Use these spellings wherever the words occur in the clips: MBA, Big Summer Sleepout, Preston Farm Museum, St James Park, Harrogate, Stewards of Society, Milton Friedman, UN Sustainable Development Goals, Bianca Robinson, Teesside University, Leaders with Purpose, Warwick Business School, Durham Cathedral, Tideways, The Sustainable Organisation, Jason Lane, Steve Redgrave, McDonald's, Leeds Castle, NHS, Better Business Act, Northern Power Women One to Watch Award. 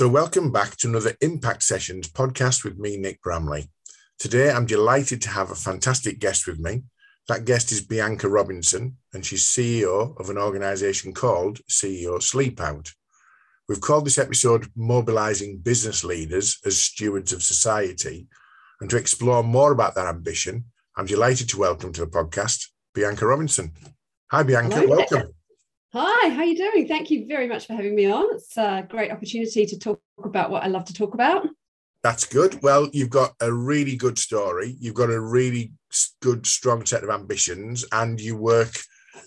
So welcome back to another Impact Sessions podcast with me, Nick Bramley. Today, I'm delighted to have a fantastic guest with me. That guest is Bianca Robinson, and she's CEO of an organisation called CEO Sleepout. We've called this episode Mobilising Business Leaders as Stewards of Society. And to explore more about that ambition, I'm delighted to welcome to the podcast, Bianca Robinson. Hi, Bianca. Hello, welcome. Nick. Hi, how are you doing? Thank you very much for having me on. It's a great opportunity to talk about what I love to talk about. That's good. Well, you've got a really good story. You've got a really good, strong set of ambitions, and you work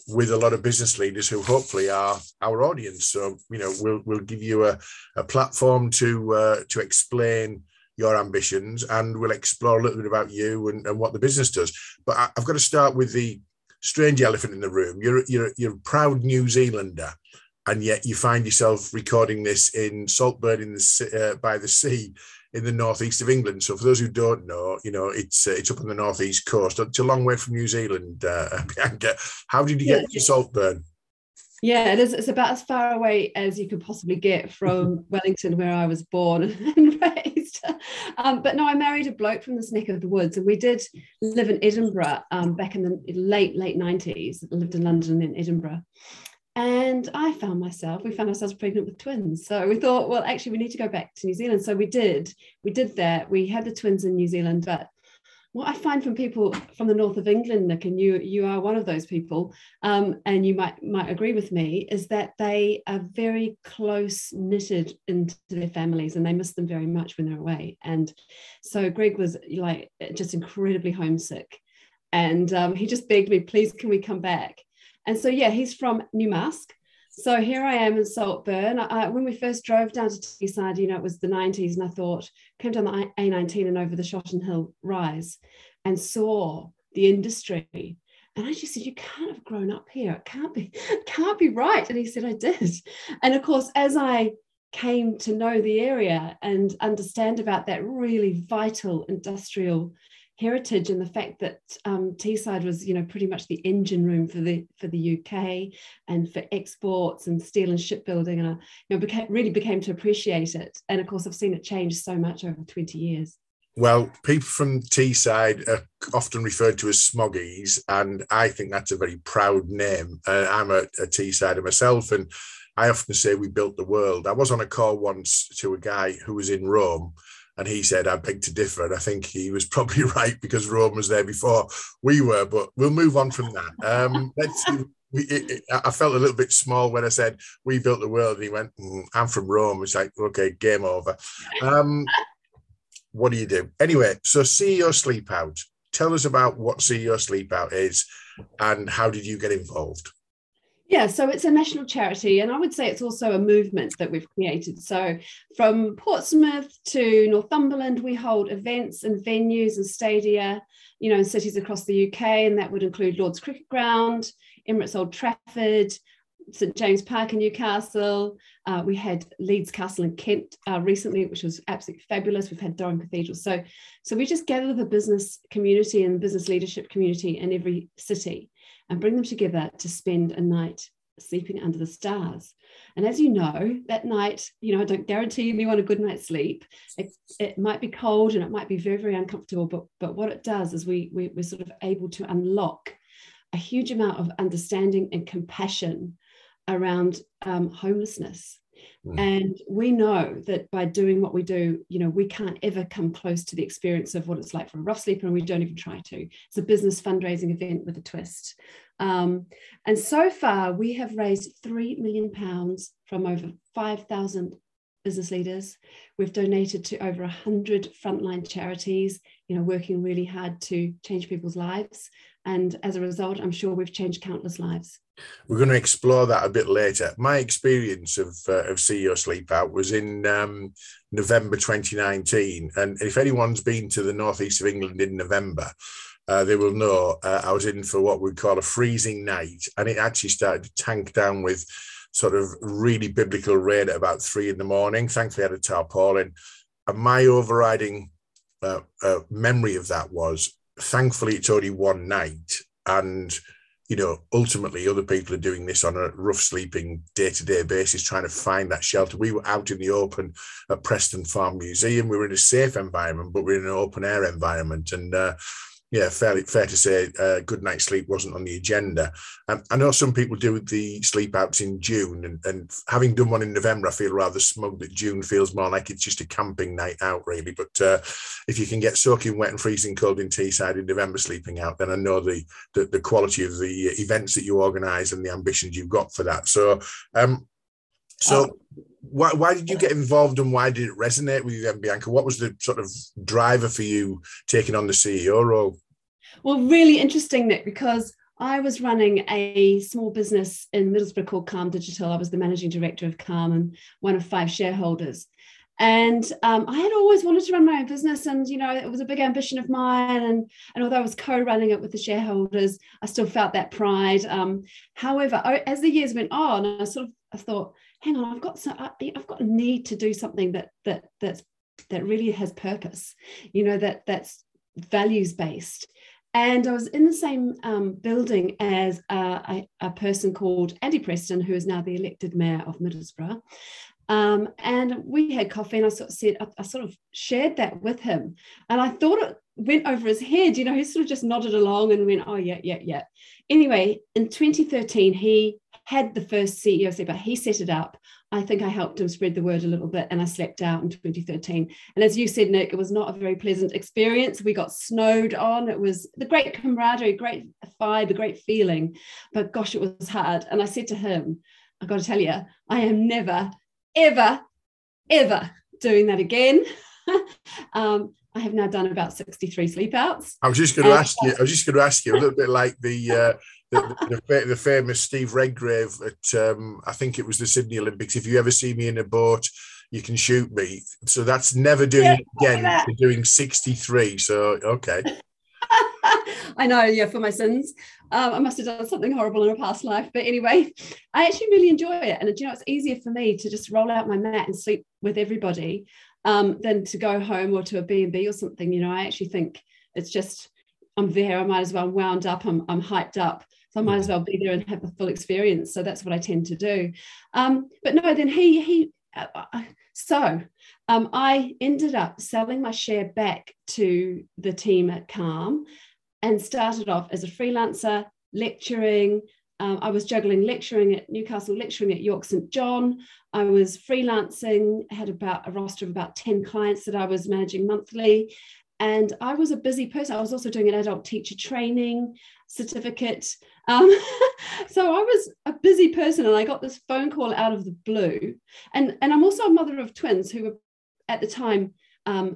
with a lot of business leaders who hopefully are our audience. So, you know, we'll give you a platform to explain your ambitions, and we'll explore a little bit about you and what the business does. But I've got to start with the strange elephant in the room. You're a proud New Zealander, and yet you find yourself recording this in Saltburn by the sea in the northeast of England. So for those who don't know, you know, it's up on the northeast coast. It's a long way from New Zealand, Bianca. How did you get to Saltburn? Yeah, it is. It's about as far away as you could possibly get from Wellington, where I was born and raised. But no, I married a bloke from this neck of the woods, and we did live in Edinburgh back in the late 90s. Lived in London and Edinburgh, and we found ourselves pregnant with twins. So we thought, well, actually, we need to go back to New Zealand. So we did that. We had the twins in New Zealand, but what I find from people from the north of England, Nick, and you are one of those people, and you might agree with me, is that they are very close-knitted into their families, and they miss them very much when they're away. And so Greg was like just incredibly homesick, and he just begged me, please, can we come back? And so, yeah, he's from Newmask. So here I am in Saltburn. When we first drove down to Teesside, you know, it was the 90s, and I thought, came down the A19 and over the Shotton Hill Rise and saw the industry. And I just said, you can't have grown up here. It can't be right. And he said, I did. And of course, as I came to know the area and understand about that really vital industrial heritage and the fact that Teesside was, you know, pretty much the engine room for the UK and for exports and steel and shipbuilding, and I, you know, really became to appreciate it. And of course, I've seen it change so much over 20 years. Well, people from Teesside are often referred to as smoggies, and I think that's a very proud name. I'm a Teessider myself, and I often say we built the world. I was on a call once to a guy who was in Rome, and he said, I beg to differ. And I think he was probably right, because Rome was there before we were, but we'll move on from that. I felt a little bit small when I said, we built the world. And he went, I'm from Rome. It's like, okay, game over. What do you do? Anyway, so CEO Sleepout. Tell us about what CEO Sleepout is and how did you get involved? Yeah, so it's a national charity, and I would say it's also a movement that we've created. So from Portsmouth to Northumberland, we hold events and venues and stadia, you know, in cities across the UK, and that would include Lord's Cricket Ground, Emirates Old Trafford, St James Park in Newcastle. We had Leeds Castle in Kent recently, which was absolutely fabulous. We've had Durham Cathedral. So we just gather the business community and business leadership community in every city and bring them together to spend a night sleeping under the stars. And as you know, that night, you know, I don't guarantee anyone a good night's sleep. It might be cold and it might be very, very uncomfortable, but what it does is we're sort of able to unlock a huge amount of understanding and compassion around homelessness. Mm. And we know that by doing what we do, you know, we can't ever come close to the experience of what it's like for a rough sleeper, and we don't even try to. It's a business fundraising event with a twist. And so far, we have raised £3 million from over 5,000 business leaders. We've donated to over 100 frontline charities, you know, working really hard to change people's lives. And as a result, I'm sure we've changed countless lives. We're going to explore that a bit later. My experience of CEO Sleepout was in November 2019. And if anyone's been to the northeast of England in November, they will know I was in for what we'd call a freezing night. And it actually started to tank down with sort of really biblical rain at about 3 a.m. Thankfully, I had a tarpaulin. And my overriding memory of that was, thankfully, it's only one night, and you know, ultimately other people are doing this on a rough sleeping day-to-day basis, trying to find that shelter. We were out in the open at Preston Farm Museum. We were in a safe environment, but we were in an open air environment. And yeah, fair to say, good night's sleep wasn't on the agenda. I know some people do the sleep outs in June, and having done one in November, I feel rather smug that June feels more like it's just a camping night out, really. But if you can get soaking wet and freezing cold in Teesside in November sleeping out, then I know the quality of the events that you organise and the ambitions you've got for that. So, why did you get involved, and why did it resonate with you then, Bianca? What was the sort of driver for you taking on the CEO role? Well, really interesting, Nick, because I was running a small business in Middlesbrough called Calm Digital. I was the managing director of Calm and one of 5 shareholders. And I had always wanted to run my own business, and, you know, it was a big ambition of mine. And although I was co-running it with the shareholders, I still felt that pride. However, as the years went on, I thought, hang on, I've got a need to do something that really has purpose, you know, that's values based. And I was in the same building as a person called Andy Preston, who is now the elected mayor of Middlesbrough. And we had coffee, and I sort of said, I sort of shared that with him, and I thought it went over his head. You know, he sort of just nodded along and went, oh yeah. Anyway, in 2013, he had the first CEO Sleepout. He set it up. I think I helped him spread the word a little bit, and I slept out in 2013. And as you said, Nick, it was not a very pleasant experience. We got snowed on. It was the great camaraderie, great vibe, a great feeling, but gosh, it was hard. And I said to him, I've got to tell you, I am never, ever, ever doing that again. I have now done about 63 sleepouts. I was just going to ask you a little bit like the famous Steve Redgrave at, I think it was the Sydney Olympics. If you ever see me in a boat, you can shoot me. So that's never doing it again. Like to doing 63. So, okay. I know, yeah, for my sins. I must have done something horrible in a past life. But anyway, I actually really enjoy it. And, you know, it's easier for me to just roll out my mat and sleep with everybody than to go home or to a B&B or something. You know, I actually think it's just, I'm there, I might as well, wound up, I'm hyped up. So I might as well be there and have the full experience. So that's what I tend to do. But no, then I ended up selling my share back to the team at Calm and started off as a freelancer, lecturing. I was juggling lecturing at Newcastle, lecturing at York St John. I was freelancing, had about a roster of about 10 clients that I was managing monthly. And I was a busy person. I was also doing an adult teacher training certificate. So I was a busy person, and I got this phone call out of the blue. And I'm also a mother of twins who were at the time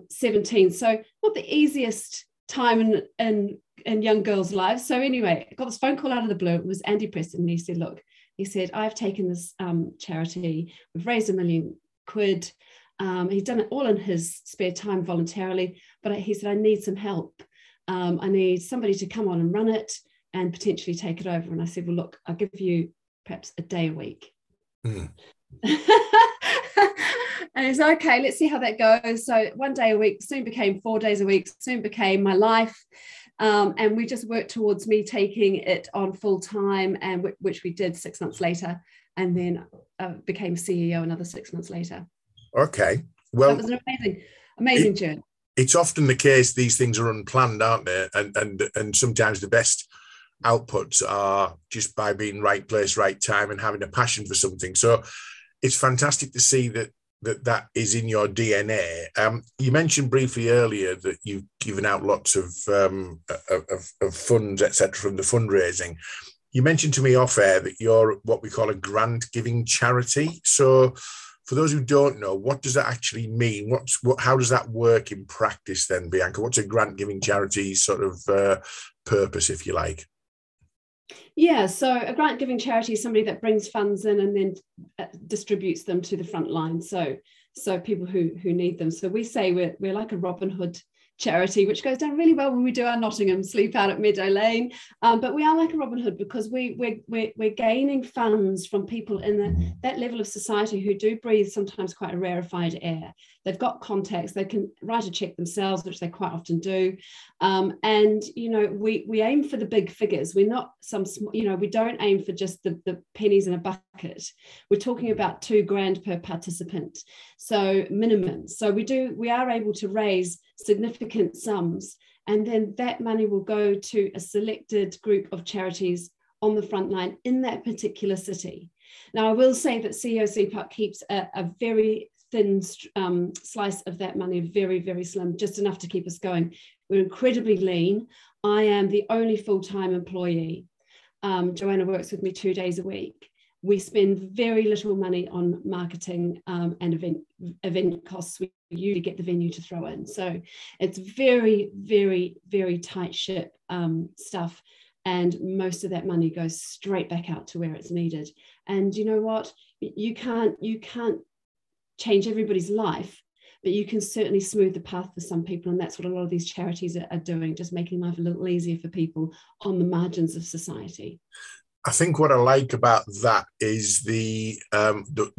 17. So not the easiest time in young girls' lives. So anyway, I got this phone call out of the blue. It was Andy Preston. And he said, look, he said, I've taken this charity. We've raised £1 million. He'd done it all in his spare time voluntarily, but he said, I need some help. I need somebody to come on and run it and potentially take it over. And I said, well, look, I'll give you perhaps a day a week. Mm. And he said, okay, let's see how that goes. So 1 day a week soon became 4 days a week, soon became my life. And we just worked towards me taking it on full time, and which we did 6 months later, and then became CEO another 6 months later. Okay, well, that was an amazing journey. It's often the case these things are unplanned, aren't they? And sometimes the best outputs are just by being right place, right time, and having a passion for something. So it's fantastic to see that is in your DNA. You mentioned briefly earlier that you've given out lots of funds, etc., from the fundraising. You mentioned to me off air that you're what we call a grant giving charity. So, for those who don't know, what does that actually mean? How does that work in practice then, Bianca? What's a grant-giving charity sort of purpose, if you like? Yeah, so a grant-giving charity is somebody that brings funds in and then distributes them to the front line, so people who need them. So we say we're like a Robin Hood charity, which goes down really well when we do our Nottingham sleep out at Meadow Lane. But we are like a Robin Hood, because we're gaining funds from people in that level of society who do breathe sometimes quite a rarefied air. They've got contacts, they can write a check themselves, which they quite often do. And, you know, we aim for the big figures. We're not some, you know, we don't aim for just the pennies in a bucket. We're talking about £2,000 per participant, so minimum. So we are able to raise significant sums, and then that money will go to a selected group of charities on the front line in that particular city. Now, I will say that CEO Sleepout keeps a very thin slice of that money, very, very slim, just enough to keep us going. We're incredibly lean. I am the only full-time employee. Joanna works with me 2 days a week. We spend very little money on marketing and event costs. We usually get the venue to throw in. So it's very, very, very tight ship stuff. And most of that money goes straight back out to where it's needed. And you know what? You can't change everybody's life, but you can certainly smooth the path for some people. And that's what a lot of these charities are doing, just making life a little easier for people on the margins of society. I think what I like about that is the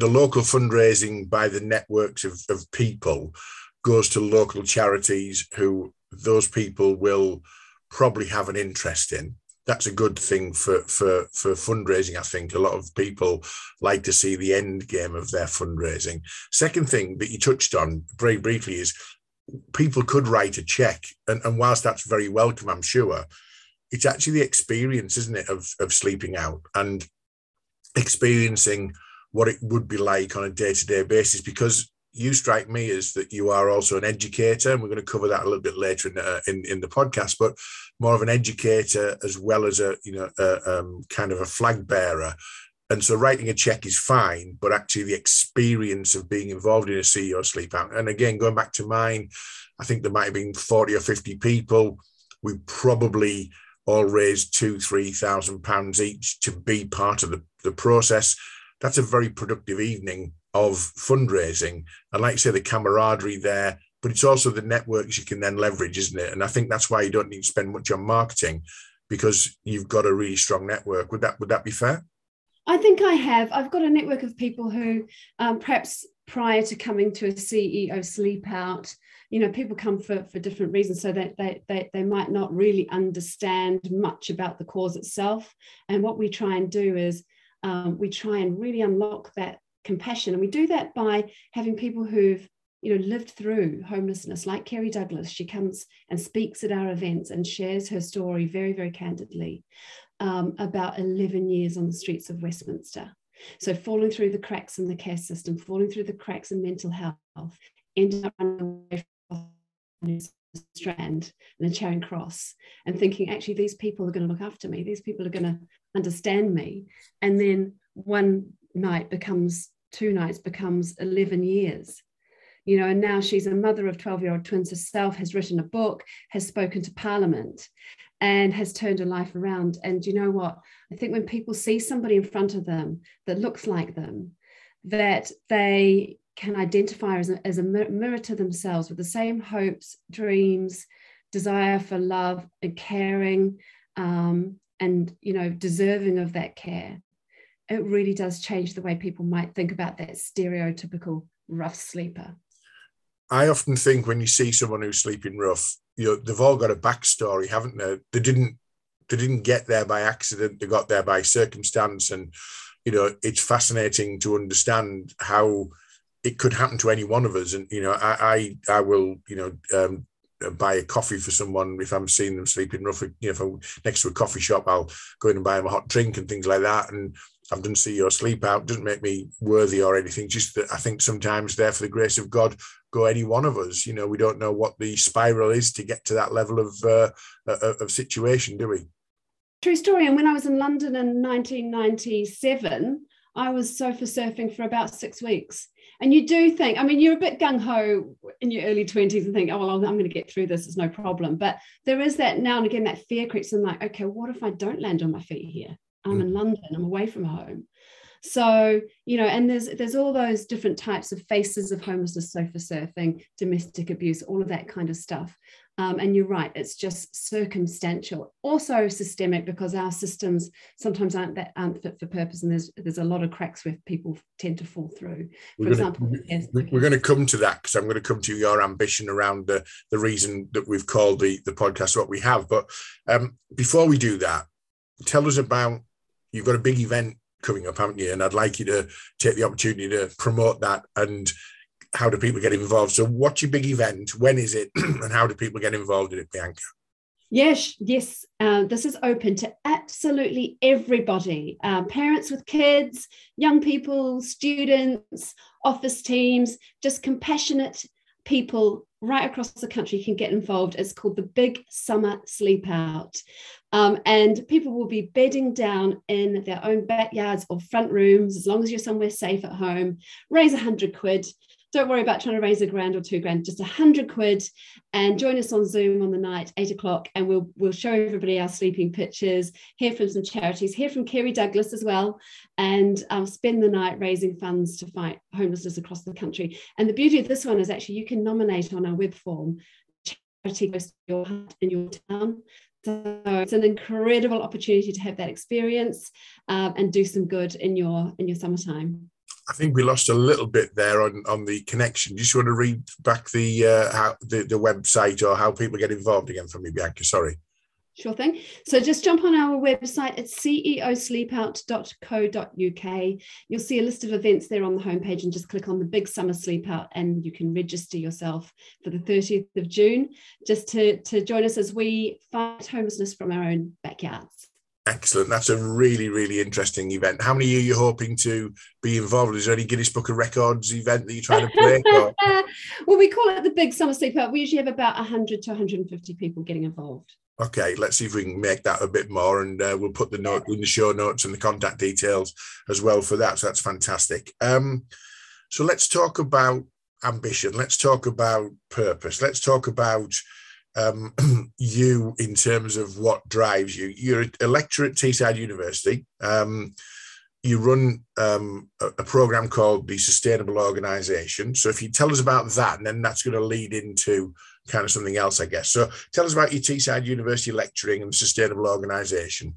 local fundraising by the networks of people goes to local charities who those people will probably have an interest in. That's a good thing for fundraising, I think. A lot of people like to see the end game of their fundraising. Second thing that you touched on very briefly is people could write a check. And whilst that's very welcome, I'm sure, it's actually the experience, isn't it, of sleeping out and experiencing what it would be like on a day-to-day basis, because you strike me as that you are also an educator, and we're going to cover that a little bit later in the podcast, but more of an educator as well as a kind of a flag bearer. And so writing a check is fine, but actually the experience of being involved in a CEO Sleepout, and again, going back to mine, I think there might have been 40 or 50 people. We probably all raised £2,000-3,000 each to be part of the process. That's a very productive evening of fundraising. And like I say, the camaraderie there, but it's also the networks you can then leverage, isn't it? And I think that's why you don't need to spend much on marketing, because you've got a really strong network. Would that be fair? I think I have. I've got a network of people who perhaps prior to coming to a CEO Sleepout, you know, people come for different reasons, so that they might not really understand much about the cause itself. And what we try and do is we try and really unlock that compassion. And we do that by having people who've, you know, lived through homelessness, like Kerry Douglas. She comes and speaks at our events and shares her story very, very candidly about 11 years on the streets of Westminster. So falling through the cracks in the care system, falling through the cracks in mental health, ending up running away from Strand and Charing Cross and thinking, actually, these people are going to look after me. These people are going to understand me. And then one night becomes 2 nights, becomes 11 years. You know, and now she's a mother of 12-year-old twins herself, has written a book, has spoken to Parliament, and has turned her life around. And you know what? I think when people see somebody in front of them that looks like them, that they can identify as a mirror to themselves, with the same hopes, dreams, desire for love and caring, and, you know, deserving of that care, it really does change the way people might think about that stereotypical rough sleeper. I often think when you see someone who's sleeping rough, you know, they've all got a backstory, haven't they? They didn't get there by accident. They got there by circumstance. And, you know, it's fascinating to understand how it could happen to any one of us. And, you know, I will, you know, buy a coffee for someone if I'm seeing them sleeping rough. You know, if I'm next to a coffee shop, I'll go in and buy them a hot drink and things like that. And I've done CEO Sleepout. It doesn't make me worthy or anything. Just that I think sometimes, there for the grace of God, go any one of us. You know, we don't know what the spiral is to get to that level of situation, do we? True story. And when I was in London in 1997, I was sofa surfing for about 6 weeks. And you do think, I mean, you're a bit gung-ho in your early 20s and think, oh, well, I'm going to get through this. It's no problem. But there is that now and again, that fear creeps in, like, okay, what if I don't land on my feet here? I'm in London. I'm away from home. So, you know, and there's all those different types of faces of homelessness, sofa surfing, domestic abuse, all of that kind of stuff. And you're right, it's just circumstantial, also systemic, because our systems sometimes aren't fit for purpose, and there's a lot of cracks where people tend to fall through. We're going to come to that, because I'm going to come to your ambition around the reason that we've called the podcast what we have. But before we do that, tell us about, you've got a big event coming up, haven't you? And I'd like you to take the opportunity to promote that, and how do people get involved? So what's your big event? When is it? And how do people get involved in it, Bianca? Yes. This is open to absolutely everybody. Parents with kids, young people, students, office teams, just compassionate people right across the country can get involved. It's called the Big Summer Sleepout. And people will be bedding down in their own backyards or front rooms, as long as you're somewhere safe at home. Raise £100. Don't worry about trying to raise £1,000 or £2,000, just £100, and join us on Zoom on the night, 8 o'clock, and we'll show everybody our sleeping pictures, hear from some charities, hear from Kerry Douglas as well, and spend the night raising funds to fight homelessness across the country. And the beauty of this one is actually you can nominate on our web form, charity close to your heart in your town. So it's an incredible opportunity to have that experience and do some good in your summertime. I think we lost a little bit there on the connection. You just want to read back the website or how people get involved again for me, Bianca? Sorry. Sure thing. So just jump on our website at ceosleepout.co.uk. You'll see a list of events there on the homepage, and just click on the Big Summer Sleepout and you can register yourself for the 30th of June just to join us as we fight homelessness from our own backyards. Excellent. That's a really, really interesting event. How many are you hoping to be involved? Is there any Guinness Book of Records event that you're trying to play? Well, we call it the Big Summer Sleepout. We usually have about 100 to 150 people getting involved. Okay, let's see if we can make that a bit more, and we'll put the note in the show notes and the contact details as well for that. So that's fantastic. So let's talk about ambition. Let's talk about purpose. Let's talk about you in terms of what drives you. You're a lecturer at Teesside University. You run a program called the Sustainable Organisation. So if you tell us about that, and then that's going to lead into kind of something else, I guess. So tell us about your Teesside University lecturing and the Sustainable Organisation.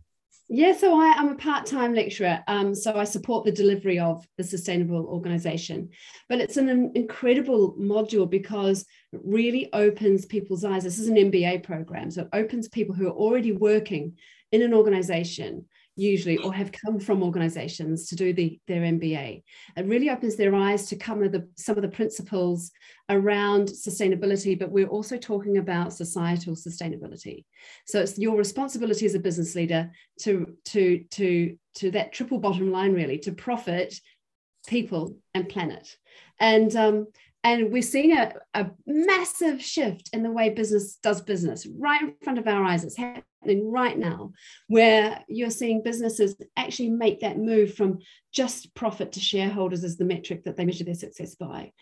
Yeah, so I am a part-time lecturer, so I support the delivery of the Sustainable Organisation. But it's an incredible module because it really opens people's eyes. This is an MBA program, so it opens people who are already working in an organisation, usually, or have come from organisations to do their MBA. It really opens their eyes to some of the principles around sustainability, but we're also talking about societal sustainability. So it's your responsibility as a business leader to that triple bottom line, really, to profit, people and planet. And we're seeing a massive shift in the way business does business right in front of our eyes. It's happening right now, where you're seeing businesses actually make that move from just profit to shareholders as the metric that they measure their success by,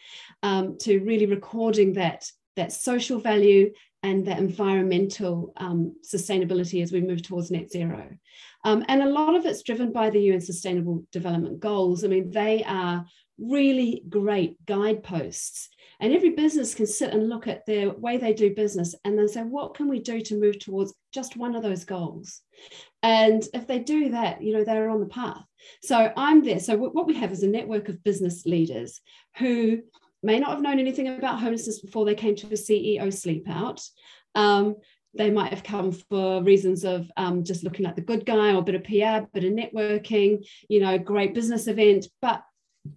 to really recording that social value and that environmental sustainability as we move towards net zero. And a lot of it's driven by the UN Sustainable Development Goals. I mean, they are really great guideposts, and every business can sit and look at their way they do business and then say, what can we do to move towards just one of those goals? And if they do that, you know, they're on the path. So I'm there. So what we have is a network of business leaders who may not have known anything about homelessness before they came to a CEO Sleepout. They might have come for reasons of just looking like the good guy, or a bit of PR, bit of networking, you know, great business event, but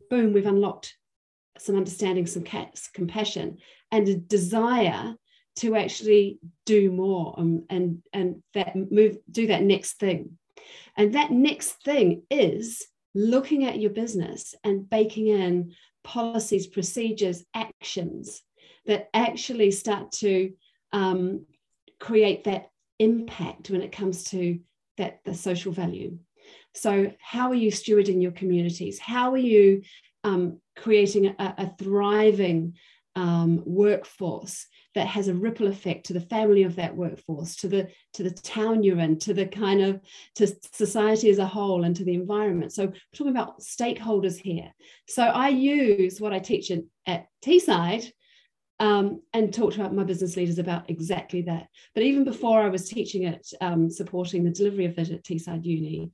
boom, we've unlocked some understanding, some compassion, and a desire to actually do more and do that next thing. And that next thing is looking at your business and baking in policies, procedures, actions that actually start to create that impact when it comes to the social value. So how are you stewarding your communities? How are you creating a thriving workforce that has a ripple effect to the family of that workforce, to the town you're in, to the kind of, to society as a whole, and to the environment. So we're talking about stakeholders here. So I use what I teach at Teesside and talked about my business leaders about exactly that. But even before I was teaching it, supporting the delivery of it at Teesside Uni,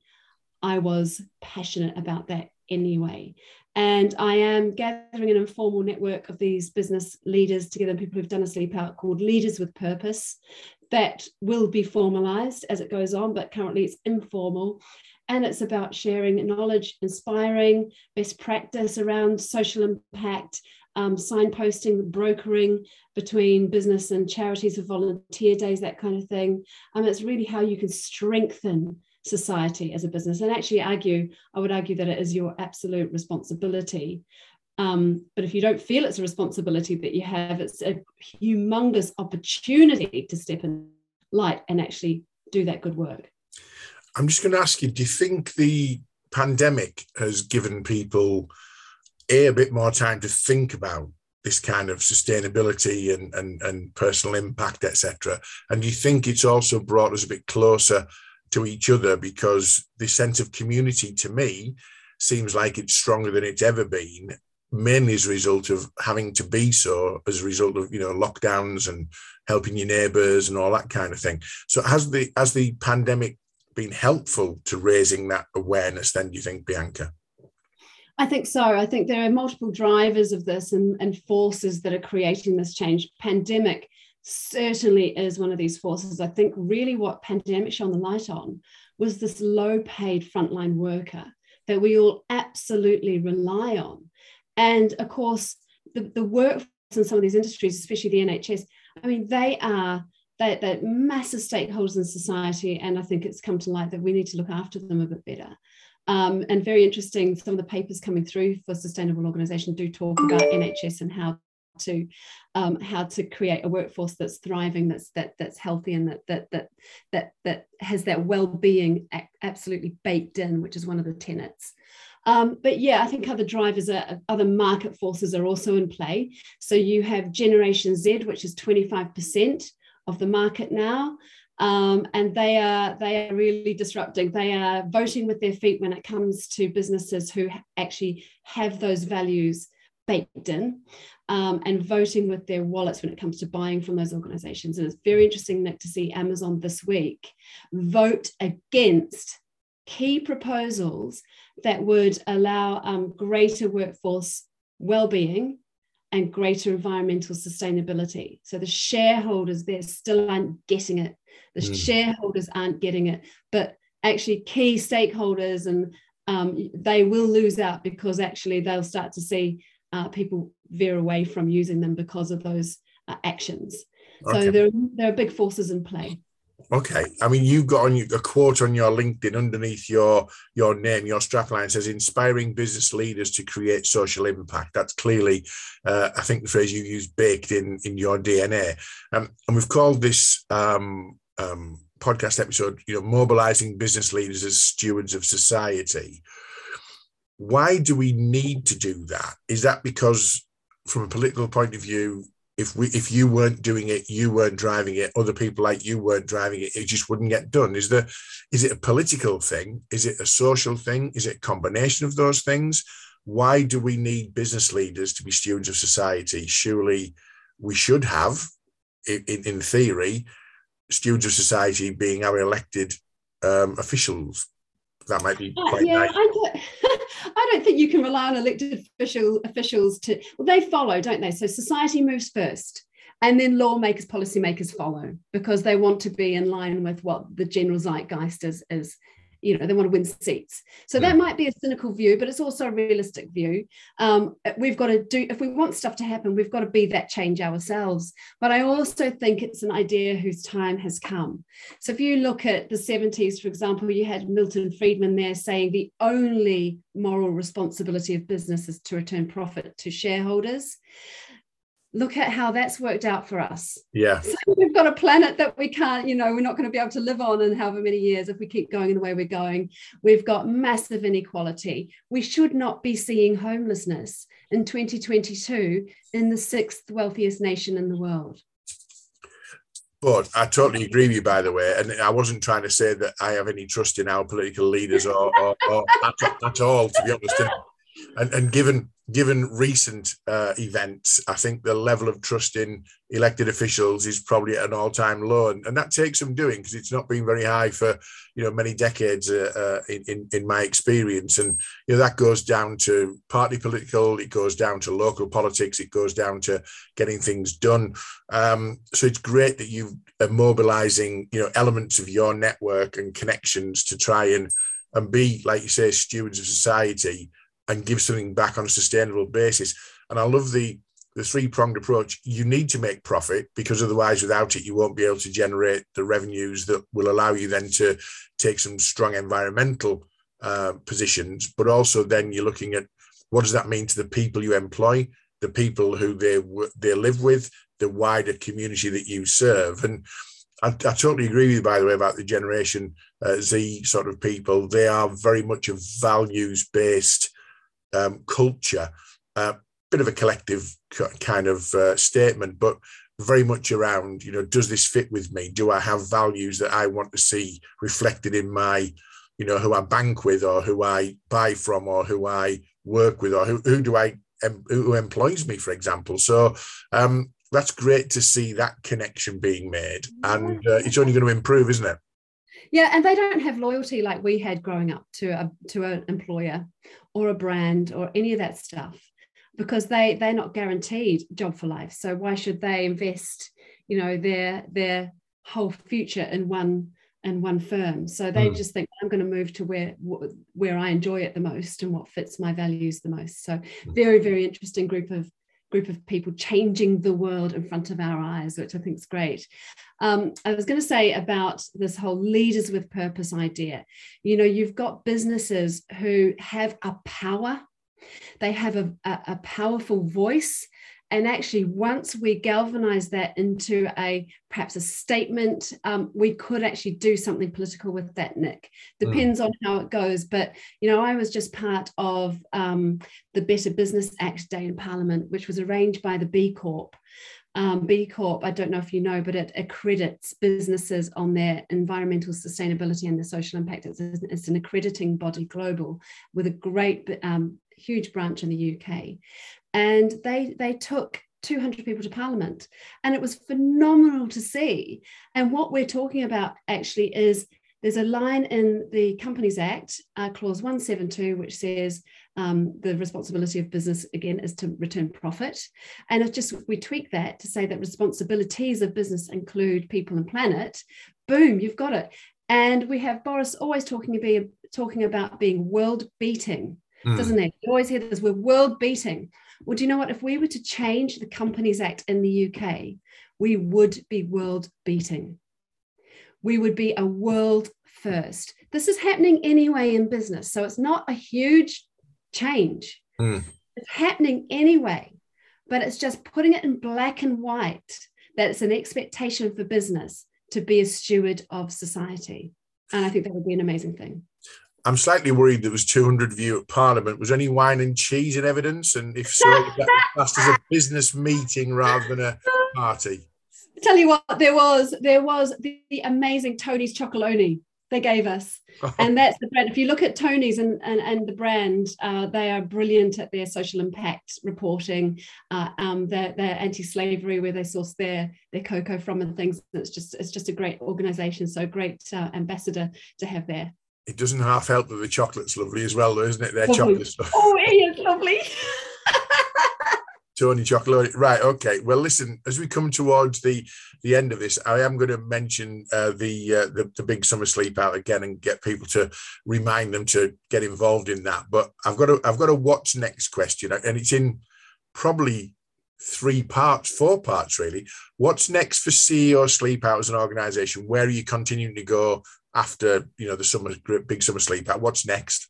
I was passionate about that anyway. And I am gathering an informal network of these business leaders together, people who've done a sleep out, called Leaders with Purpose. That will be formalized as it goes on, but currently it's informal. And it's about sharing knowledge, inspiring best practice around social impact, signposting, brokering between business and charities for volunteer days, that kind of thing. It's really how you can strengthen society as a business, and actually I would argue that it is your absolute responsibility, but if you don't feel it's a responsibility that you have, it's a humongous opportunity to step in light and actually do that good work. I'm just going to ask you, do you think the pandemic has given people a bit more time to think about this kind of sustainability and personal impact, etc., and do you think it's also brought us a bit closer to each other? Because the sense of community to me seems like it's stronger than it's ever been, mainly as a result of having to be so, as a result of, you know, lockdowns and helping your neighbours and all that kind of thing. So has the pandemic been helpful to raising that awareness then, do you think, Bianca? I think so. I think there are multiple drivers of this and forces that are creating this change. Pandemic certainly is one of these forces. I think really what pandemic shone the light on was this low-paid frontline worker that we all absolutely rely on. And of course, the workforce in some of these industries, especially the NHS, I mean, they're massive stakeholders in society, and I think it's come to light that we need to look after them a bit better. And very interesting, some of the papers coming through for Sustainable Organisation do talk about NHS and how to create a workforce that's thriving, that's healthy, and that has that well-being absolutely baked in, which is one of the tenets. But yeah, I think other drivers, other market forces are also in play. So you have Generation Z, which is 25% of the market now. And they are really disrupting. They are voting with their feet when it comes to businesses who actually have those values baked in, and voting with their wallets when it comes to buying from those organisations. And it's very interesting, Nick, to see Amazon this week vote against key proposals that would allow greater workforce well-being and greater environmental sustainability. So the shareholders there still aren't getting it. The shareholders aren't getting it, but actually key stakeholders, and they will lose out, because actually they'll start to see people veer away from using them because of those actions. Okay. So there are big forces in play. Okay. I mean, you've got a quote on your LinkedIn underneath your name, your strapline says, inspiring business leaders to create social impact. That's clearly, I think the phrase you use, baked in your DNA. And we've called this podcast episode, you know, mobilizing business leaders as stewards of society. Why do we need to do that? Is that because, from a political point of view, if you weren't doing it, you weren't driving it, other people like you weren't driving it, it just wouldn't get done? Is it a political thing? Is it a social thing? Is it a combination of those things? Why do we need business leaders to be stewards of society? Surely we should have, in theory, stewards of society being our elected officials. That might be quite nice. I don't think you can rely on elected officials to, well, they follow, don't they? So society moves first, and then lawmakers, policymakers follow, because they want to be in line with what the general zeitgeist is. You know, they want to win seats. So that might be a cynical view, but it's also a realistic view. We've got to do, if we want stuff to happen, we've got to be that change ourselves. But I also think it's an idea whose time has come. So if you look at the 70s, for example, you had Milton Friedman there saying the only moral responsibility of business is to return profit to shareholders. Look at how that's worked out for us. Yeah. So we've got a planet that we can't, you know, we're not going to be able to live on in however many years if we keep going in the way we're going. We've got massive inequality. We should not be seeing homelessness in 2022 in the 6th wealthiest nation in the world. But I totally agree with you, by the way, and I wasn't trying to say that I have any trust in our political leaders or at all, to be honest. And given recent events, I think the level of trust in elected officials is probably at an all-time low, and that takes some doing because it's not been very high for many decades in my experience. And that goes down to party political, it goes down to local politics, it goes down to getting things done. So it's great that you are mobilising elements of your network and connections to try and be, like you say, stewards of society and give something back on a sustainable basis. And I love the three-pronged approach. You need to make profit, because otherwise without it, you won't be able to generate the revenues that will allow you then to take some strong environmental positions. But also then you're looking at, what does that mean to the people you employ, the people who they live with, the wider community that you serve? And I totally agree with you, by the way, about the Generation Z sort of people. They are very much a values-based culture, bit of a collective kind of statement, but very much around, does this fit with me? Do I have values that I want to see reflected in my, who I bank with, or who I buy from, or who I work with, or who employs me, for example? So that's great to see that connection being made, and it's only going to improve, isn't it? Yeah, and they don't have loyalty like we had growing up to an employer or a brand or any of that stuff, because they're not guaranteed job for life. So why should they invest, their whole future in one firm? So they just think, I'm going to move to where I enjoy it the most and what fits my values the most. So very, very interesting group of people changing the world in front of our eyes, which I think is great. I was going to say about this whole Leaders with Purpose idea. You've got businesses who have a power, they have a powerful voice, and actually once we galvanize that into perhaps a statement, we could actually do something political with that, Nick. Depends on how it goes. But, I was just part of the Better Business Act Day in Parliament, which was arranged by the B Corp. B Corp, I don't know if you know, but it accredits businesses on their environmental sustainability and their social impact. It's an accrediting body global with a great, huge branch in the UK. And they took 200 people to Parliament, and it was phenomenal to see. And what we're talking about actually is, there's a line in the Companies Act, clause 172, which says the responsibility of business, again, is to return profit. And we tweak that to say that responsibilities of business include people and planet. Boom, you've got it. And we have Boris always talking about being world-beating, doesn't he? You always hear this, we're world-beating. Well, do you know what? If we were to change the Companies Act in the UK, we would be world-beating. We would be a world first. This is happening anyway in business, so it's not a huge change. It's happening anyway, but it's just putting it in black and white that it's an expectation for business to be a steward of society. And I think that would be an amazing thing. I'm slightly worried there was 200 of you at Parliament. Was any wine and cheese in evidence? And if so, that was classed as a business meeting rather than a party. I tell you what, there was the amazing Tony's Chocolonely they gave us. And that's the brand. If you look at Tony's and the brand, they are brilliant at their social impact reporting, their anti-slavery, where they source their cocoa from and things. It's just a great organisation. So great ambassador to have there. It doesn't half help that the chocolate's lovely as well, though, isn't it? Their chocolate's lovely. Oh, it is lovely. Tony Chocolonely. Right, okay. Well, listen, as we come towards the end of this, I am going to mention the Big Summer Sleepout again and get people to remind them to get involved in that. But I've got a what's next question, and it's in probably four parts, really. What's next for CEO Sleepout as an organisation? Where are you continuing to go after the Big Summer Sleepout? What's next?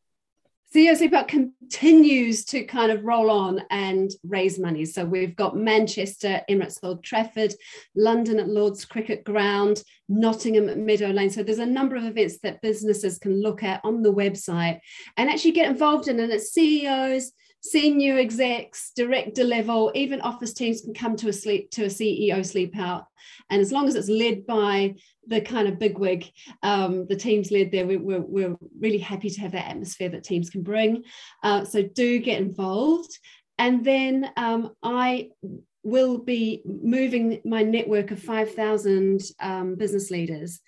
CEO Sleepout continues to kind of roll on and raise money. So we've got Manchester, Emirates Old Trafford, London at Lord's Cricket Ground, Nottingham at Meadow Lane. So there's a number of events that businesses can look at on the website and actually get involved in. And it's CEOs, senior execs, director level, even office teams can come to a CEO sleep out. And as long as it's led by the kind of bigwig, the teams led there, we're really happy to have that atmosphere that teams can bring. So do get involved. And then I will be moving my network of 5,000 business leaders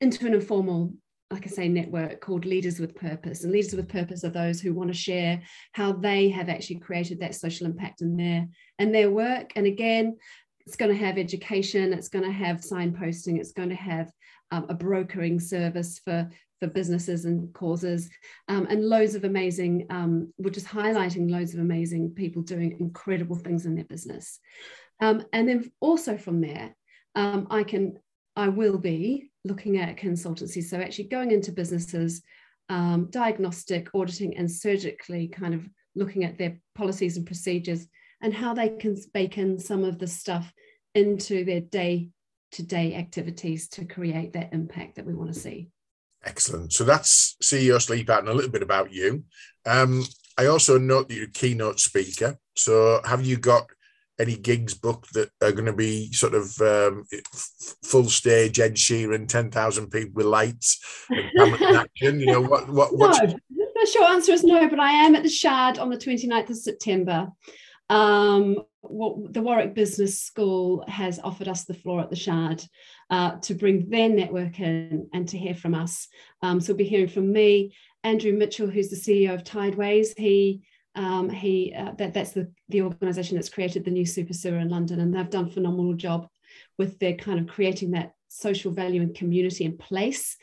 into an informal, like I say, network called Leaders with Purpose. And Leaders with Purpose are those who want to share how they have actually created that social impact in their work. And again, it's going to have education, it's going to have signposting, it's going to have a brokering service for businesses and causes, and loads of amazing, we're just highlighting loads of amazing people doing incredible things in their business. And then also from there, I will be looking at consultancy. So actually going into businesses, diagnostic, auditing, and surgically kind of looking at their policies and procedures and how they can bake in some of the stuff into their day-to-day activities to create that impact that we want to see. Excellent. So that's CEO Sleepout and a little bit about you. I also note that you're a keynote speaker. So have you got any gigs booked that are going to be sort of full stage Ed Sheeran, 10,000 people with lights and action? You know, the short answer is no, but I am at the Shard on the 29th of September. The Warwick Business School has offered us the floor at the Shard to bring their network in and to hear from us. So we'll be hearing from me, Andrew Mitchell, who's the CEO of Tideways. That's the organisation that's created the new super sewer in London, and they've done a phenomenal job with their kind of creating that social value and community in place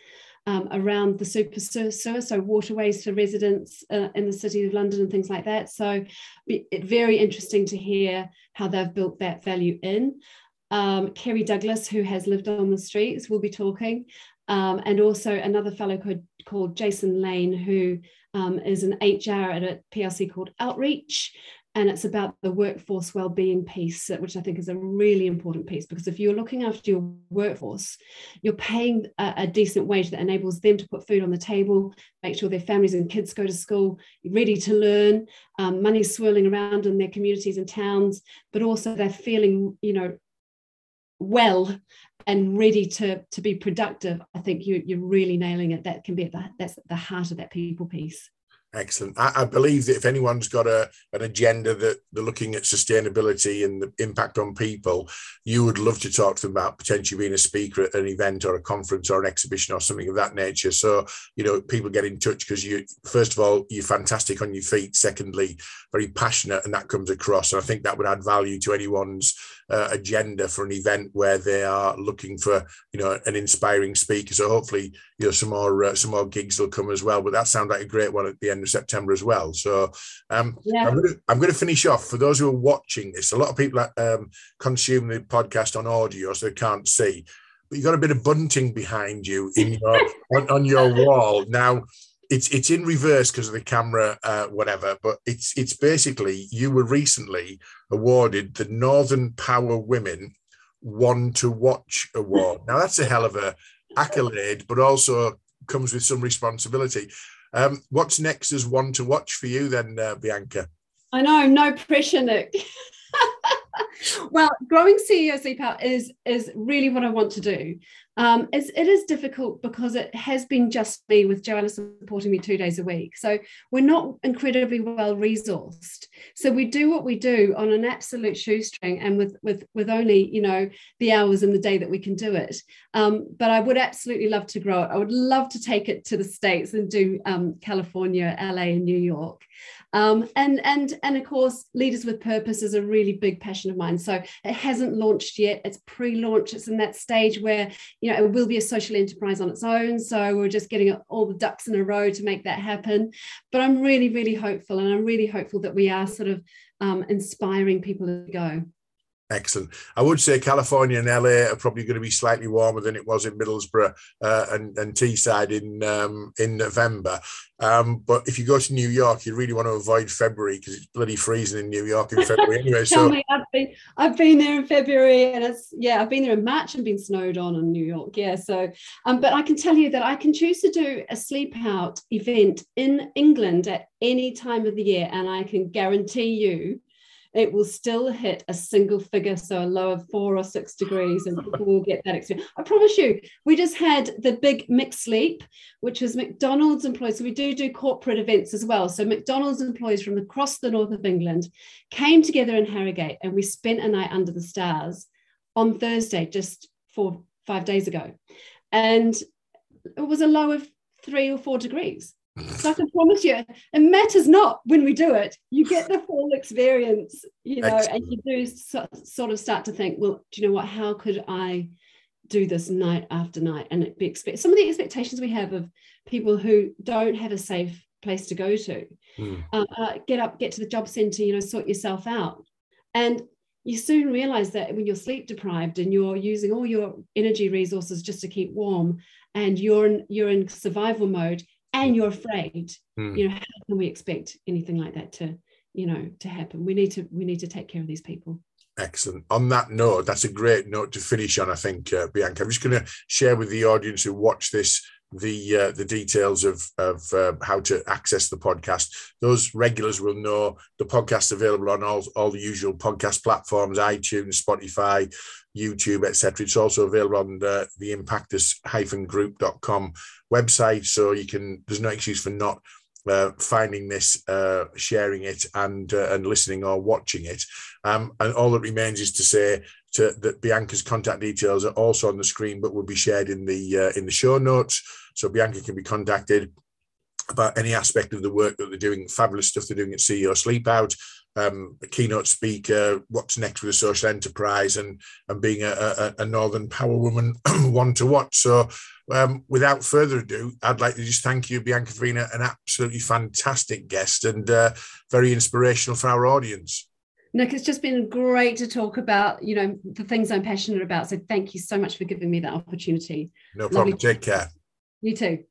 around the super sewer, so waterways for residents in the city of London and things like that. So it's very interesting to hear how they've built that value in. Kerry Douglas, who has lived on the streets, will be talking, and also another fellow called Jason Lane, who is an HR at a PLC called Outreach, and it's about the workforce wellbeing piece, which I think is a really important piece, because if you're looking after your workforce, you're paying a decent wage that enables them to put food on the table, make sure their families and kids go to school, ready to learn, money swirling around in their communities and towns, but also they're feeling, you know, well and ready to be productive. I think you're really nailing it. That can be that's the heart of that people piece. Excellent. I believe that if anyone's got an agenda that they're looking at sustainability and the impact on people, you would love to talk to them about potentially being a speaker at an event or a conference or an exhibition or something of that nature. So, you know, people get in touch because you, first of all, you're fantastic on your feet. Secondly, very passionate, and that comes across. And I think that would add value to anyone's agenda for an event where they are looking for, you know, an inspiring speaker. So hopefully, you know, some more gigs will come as well. But that sounds like a great one at the end of September as well. So yeah. I'm going to finish off. For those who are watching this, a lot of people consume the podcast on audio, so they can't see, but you've got a bit of bunting behind you in your on your wall. Now it's in reverse because of the camera, whatever, but it's basically, you were recently awarded the Northern Power Women One to Watch Award. Now that's a hell of a accolade, but also comes with some responsibility. What's next as one to watch for you then, Bianca? I know, no pressure, Nick. Well, growing CEO Sleepout is really what I want to do. It is difficult because it has been just me, with Joanna supporting me 2 days a week. So we're not incredibly well resourced. So we do what we do on an absolute shoestring, and with only, you know, the hours in the day that we can do it. But I would absolutely love to grow it. I would love to take it to the States and do California, LA, and New York. And of course, Leaders with Purpose is a really big passion of mine. So it hasn't launched yet. It's pre-launch. It's in that stage where, you know, it will be a social enterprise on its own. So we're just getting all the ducks in a row to make that happen. But I'm really, really hopeful. And I'm really hopeful that we are sort of inspiring people to go. Excellent. I would say California and LA are probably going to be slightly warmer than it was in Middlesbrough and Teesside in November. But if you go to New York, you really want to avoid February because it's bloody freezing in New York in February anyway. So me, I've been there in February, and I've been there in March and been snowed on in New York. Yeah, so but I can tell you that I can choose to do a sleep out event in England at any time of the year, and I can guarantee you it will still hit a single figure, so a low of 4 or 6 degrees, and people will get that experience. I promise you, we just had the big McSleep, which was McDonald's employees. So we do corporate events as well. So McDonald's employees from across the north of England came together in Harrogate, and we spent a night under the stars on Thursday, just 4-5 days ago. And it was a low of 3 or 4 degrees. So I can promise you, it matters not when we do it. You get the full experience, you know. Excellent. And you do sort of start to think, well, do you know what? How could I do this night after night? And it be some of the expectations we have of people who don't have a safe place to go to. Get up, get to the job centre, you know, sort yourself out. And you soon realise that when you're sleep deprived and you're using all your energy resources just to keep warm, and you're in survival mode. And you're afraid, you know, how can we expect anything like that to, you know, to happen? We need to take care of these people. Excellent. On that note, that's a great note to finish on, I think, Bianca. I'm just going to share with the audience who watch this the details of how to access the podcast. Those regulars will know the podcast's available on all the usual podcast platforms, iTunes, Spotify, YouTube, etc. It's also available on the impactors-group.com website, so you can. There's no excuse for not finding this, sharing it, and listening or watching it. And all that remains is to say that Bianca's contact details are also on the screen, but will be shared in the show notes, so Bianca can be contacted about any aspect of the work that they're doing, fabulous stuff they're doing at CEO Sleepout, a keynote speaker, what's next with a social enterprise, and being a Northern Power Woman one to watch. So without further ado, I'd like to just thank you, Bianca, for being an absolutely fantastic guest and very inspirational for our audience. Nick, it's just been great to talk about, you know, the things I'm passionate about. So thank you so much for giving me that opportunity. No problem. Lovely. Take care. You too.